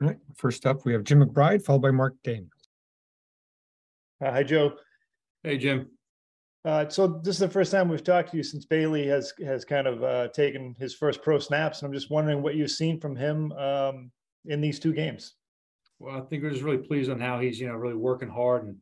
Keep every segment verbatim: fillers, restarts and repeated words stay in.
All right, first up, we have Jim McBride, followed by Mark Dane. Uh, hi, Joe. Hey, Jim. Uh, so this is the first time we've talked to you since Bailey has has kind of uh, taken his first pro snaps, and I'm just wondering what you've seen from him um, in these two games. Well, I think we're just really pleased on how he's, you know, really working hard and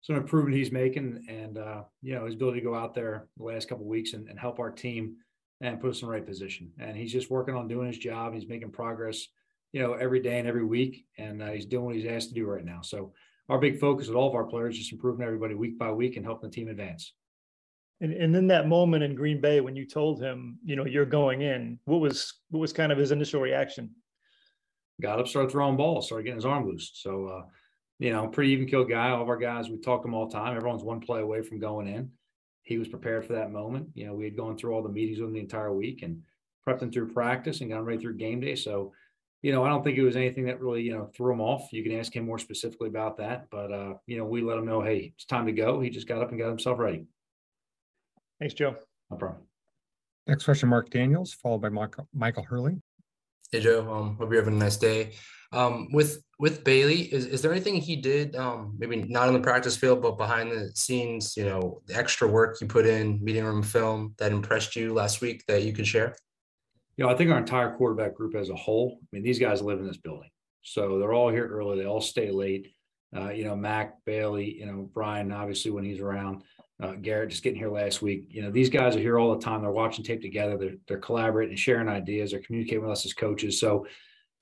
some improvement he's making, and uh, you know, his ability to go out there the last couple of weeks and, and help our team and put us in the right position. And he's just working on doing his job. He's making progress, you know, every day and every week, and uh, he's doing what he's asked to do right now. So our big focus with all of our players is just improving everybody week by week and helping the team advance. And, and in that moment in Green Bay, when you told him, you know, you're going in, what was what was kind of his initial reaction? Got up, started throwing balls, started getting his arm loose. So, uh, you know, pretty even keel guy. All of our guys, we talk to him all the time. Everyone's one play away from going in. He was prepared for that moment. You know, we had gone through all the meetings with him the entire week and prepped him through practice and got him ready through game day. So, you know, I don't think it was anything that really, you know, threw him off. You can ask him more specifically about that. But, uh, you know, we let him know, hey, it's time to go. He just got up and got himself ready. Thanks, Joe. No problem. Next question, Mark Daniels, followed by Michael, Michael Hurley. Hey, Joe. Um, hope you're having a nice day. Um, with with Bailey, is, is there anything he did, um, maybe not on the practice field, but behind the scenes, you know, the extra work you put in, meeting room film, that impressed you last week that you could share? You know, I think our entire quarterback group as a whole, I mean, these guys live in this building. So they're all here early. They all stay late. Uh, you know, Mac, Bailey, you know, Brian, obviously, when he's around, uh, Garrett just getting here last week. You know, these guys are here all the time. They're watching tape together. They're, they're collaborating and sharing ideas. They're communicating with us as coaches. So,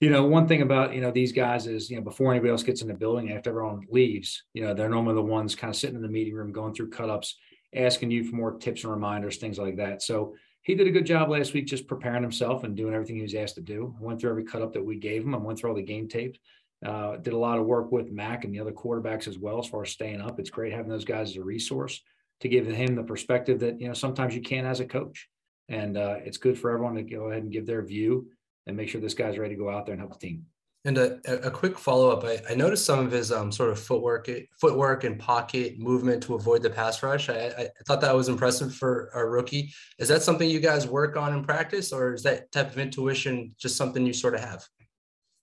you know, one thing about, you know, these guys is, you know, before anybody else gets in the building, after everyone leaves, you know, they're normally the ones kind of sitting in the meeting room, going through cut-ups, asking you for more tips and reminders, things like that. So, he did a good job last week just preparing himself and doing everything he was asked to do. I went through every cut-up that we gave him. I went through all the game tapes. Uh, did a lot of work with Mac and the other quarterbacks as well as far as staying up. It's great having those guys as a resource to give him the perspective that, you know, sometimes you can't as a coach. And uh, it's good for everyone to go ahead and give their view and make sure this guy's ready to go out there and help the team. And a, a quick follow-up, I, I noticed some of his um, sort of footwork footwork and pocket movement to avoid the pass rush. I, I thought that was impressive for our rookie. Is that something you guys work on in practice, or is that type of intuition just something you sort of have?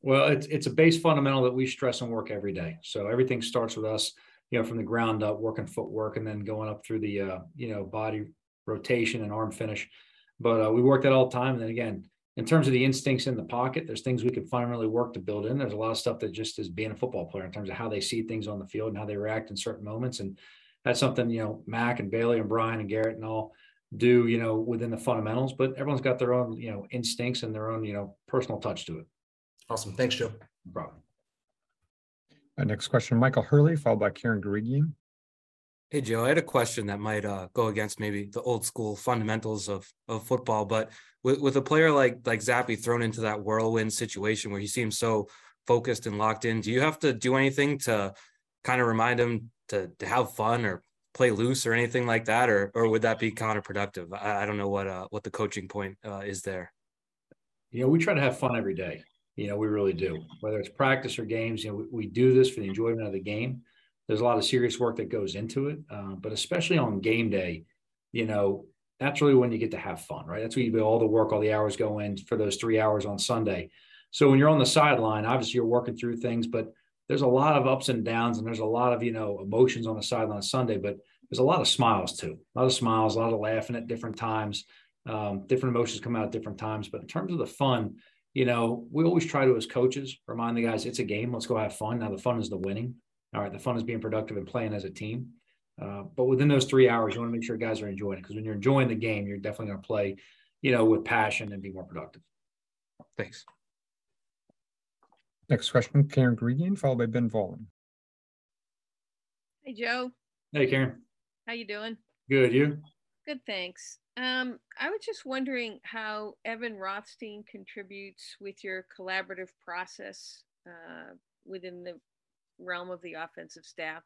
Well, it's, it's a base fundamental that we stress and work every day. So everything starts with us, you know, from the ground up, working footwork and then going up through the, uh, you know, body rotation and arm finish. But uh, we work that all the time. And then again, in terms of the instincts in the pocket, there's things we can finally work to build in. There's a lot of stuff that just is being a football player in terms of how they see things on the field and how they react in certain moments. And that's something, you know, Mac and Bailey and Brian and Garrett and all do, you know, within the fundamentals, but everyone's got their own, you know, instincts and their own, you know, personal touch to it. Awesome. Thanks, Joe. No problem. Our next question, Michael Hurley, followed by Karen Guregian. Hey, Joe, I had a question that might uh, go against maybe the old school fundamentals of, of football, but with, with a player like like Zappy thrown into that whirlwind situation where he seems so focused and locked in, do you have to do anything to kind of remind him to, to have fun or play loose or anything like that? Or or would that be counterproductive? I, I don't know what uh, what the coaching point uh, is there. You know, we try to have fun every day. You know, we really do. Whether it's practice or games, you know, we, we do this for the enjoyment of the game. There's a lot of serious work that goes into it, uh, but especially on game day, you know, that's really when you get to have fun, right? That's where you do all the work, all the hours go in for those three hours on Sunday. So when you're on the sideline, obviously you're working through things, but there's a lot of ups and downs and there's a lot of, you know, emotions on the sideline Sunday, but there's a lot of smiles too, a lot of smiles, a lot of laughing at different times, um, different emotions come out at different times. But in terms of the fun, you know, we always try to, as coaches, remind the guys, it's a game, let's go have fun. Now the fun is the winning. All right, the fun is being productive and playing as a team. Uh, but within those three hours, you want to make sure guys are enjoying it, because when you're enjoying the game, you're definitely going to play, you know, with passion and be more productive. Thanks. Next question, Karen Green, followed by Ben Volan. Hey, Joe. Hey, Karen. How you doing? Good, you? Good, thanks. Um, I was just wondering how Evan Rothstein contributes with your collaborative process uh, within the realm of the offensive staff.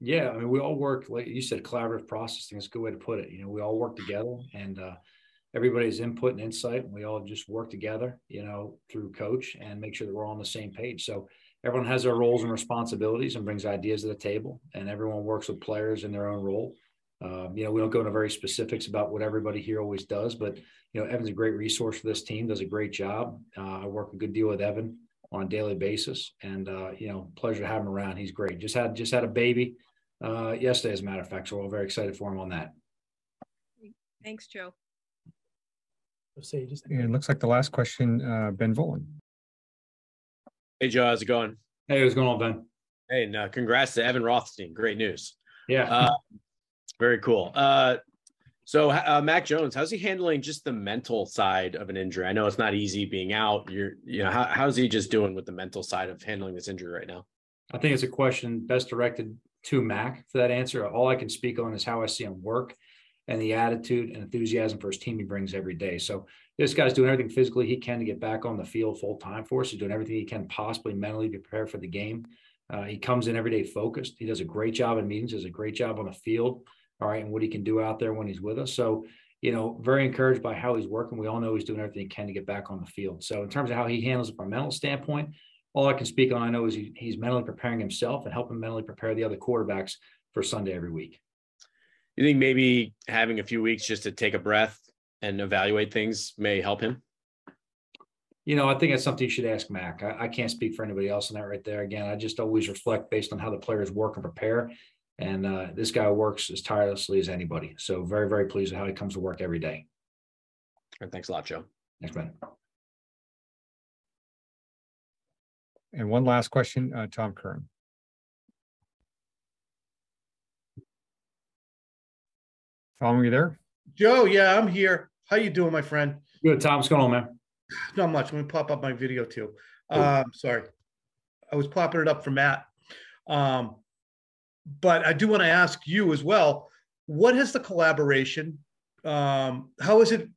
Yeah, I mean, we all work, like you said, collaborative processing is a good way to put it. You know, we all work together, and uh, everybody's input and insight, and we all just work together, you know, through coach and make sure that we're all on the same page. So everyone has their roles and responsibilities and brings ideas to the table, and everyone works with players in their own role. Um, you know, we don't go into very specifics about what everybody here always does, but, you know, Evan's a great resource for this team, does a great job. Uh, I work a good deal with Evan. on a daily basis. And, uh, you know, pleasure to have him around. He's great. Just had, just had a baby uh, yesterday, as a matter of fact. So we're all very excited for him on that. Thanks, Joe. It looks like the last question, uh, Ben Volan. Hey, Joe, how's it going? Hey, what's going on, Ben? Hey, and uh, congrats to Evan Rothstein. Great news. Yeah. Uh, very cool. Uh, so uh, Mac Jones, how's he handling just the mental side of an injury? I know it's not easy being out. You're, you know, how, how's he just doing with the mental side of handling this injury right now? I think it's a question best directed to Mac for that answer. All I can speak on is how I see him work and the attitude and enthusiasm for his team he brings every day. So this guy's doing everything physically he can to get back on the field full time for us. He's doing everything he can possibly mentally to prepare for the game. Uh, he comes in every day focused. He does a great job in meetings, does a great job on the field. All right. And what he can do out there when he's with us. So, you know, very encouraged by how he's working. We all know he's doing everything he can to get back on the field. So in terms of how he handles it from a mental standpoint, all I can speak on, I know, is he, he's mentally preparing himself and helping mentally prepare the other quarterbacks for Sunday every week. You think maybe having a few weeks just to take a breath and evaluate things may help him? You know, I think that's something you should ask Mac. I, I can't speak for anybody else on that right there. Again, I just always reflect based on how the players work and prepare. And uh, this guy works as tirelessly as anybody. So very, very pleased with how he comes to work every day. All right, thanks a lot, Joe. Thanks, man. And one last question, uh, Tom Kern. Tom, are you there? Joe, yeah, I'm here. How you doing, my friend? Good, Tom. What's going on, man? Not much. Let me pop up my video too. Um, sorry. I was popping it up for Matt. Um, but I do want to ask you as well, what has the collaboration, um, how has it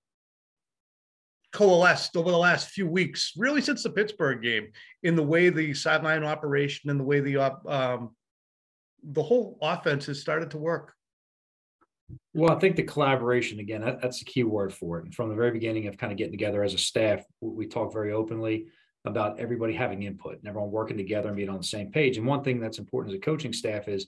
coalesced over the last few weeks, really since the Pittsburgh game, in the way the sideline operation and the way the, op, um, the whole offense has started to work? Well, I think the collaboration, again, that, that's the key word for it. And from the very beginning of kind of getting together as a staff, we, we talk very openly about everybody having input and everyone working together and being on the same page. And one thing that's important as a coaching staff is,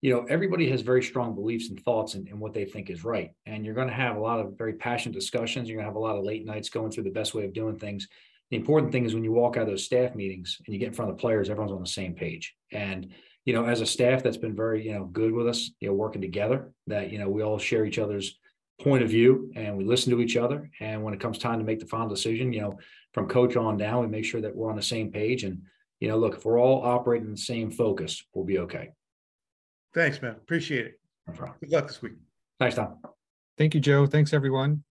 you know, everybody has very strong beliefs and thoughts and, and what they think is right. And you're going to have a lot of very passionate discussions. You're going to have a lot of late nights going through the best way of doing things. The important thing is when you walk out of those staff meetings and you get in front of the players, everyone's on the same page. And you know, as a staff that's been very, you know, good with us, you know, working together, that, you know, we all share each other's point of view and we listen to each other. And when it comes time to make the final decision, you know, from coach on down, we make sure that we're on the same page. And, you know, look, if we're all operating in the same focus, we'll be okay. Thanks, man. Appreciate it. No problem. Good luck this week. Thanks, Tom. Thank you, Joe. Thanks, everyone.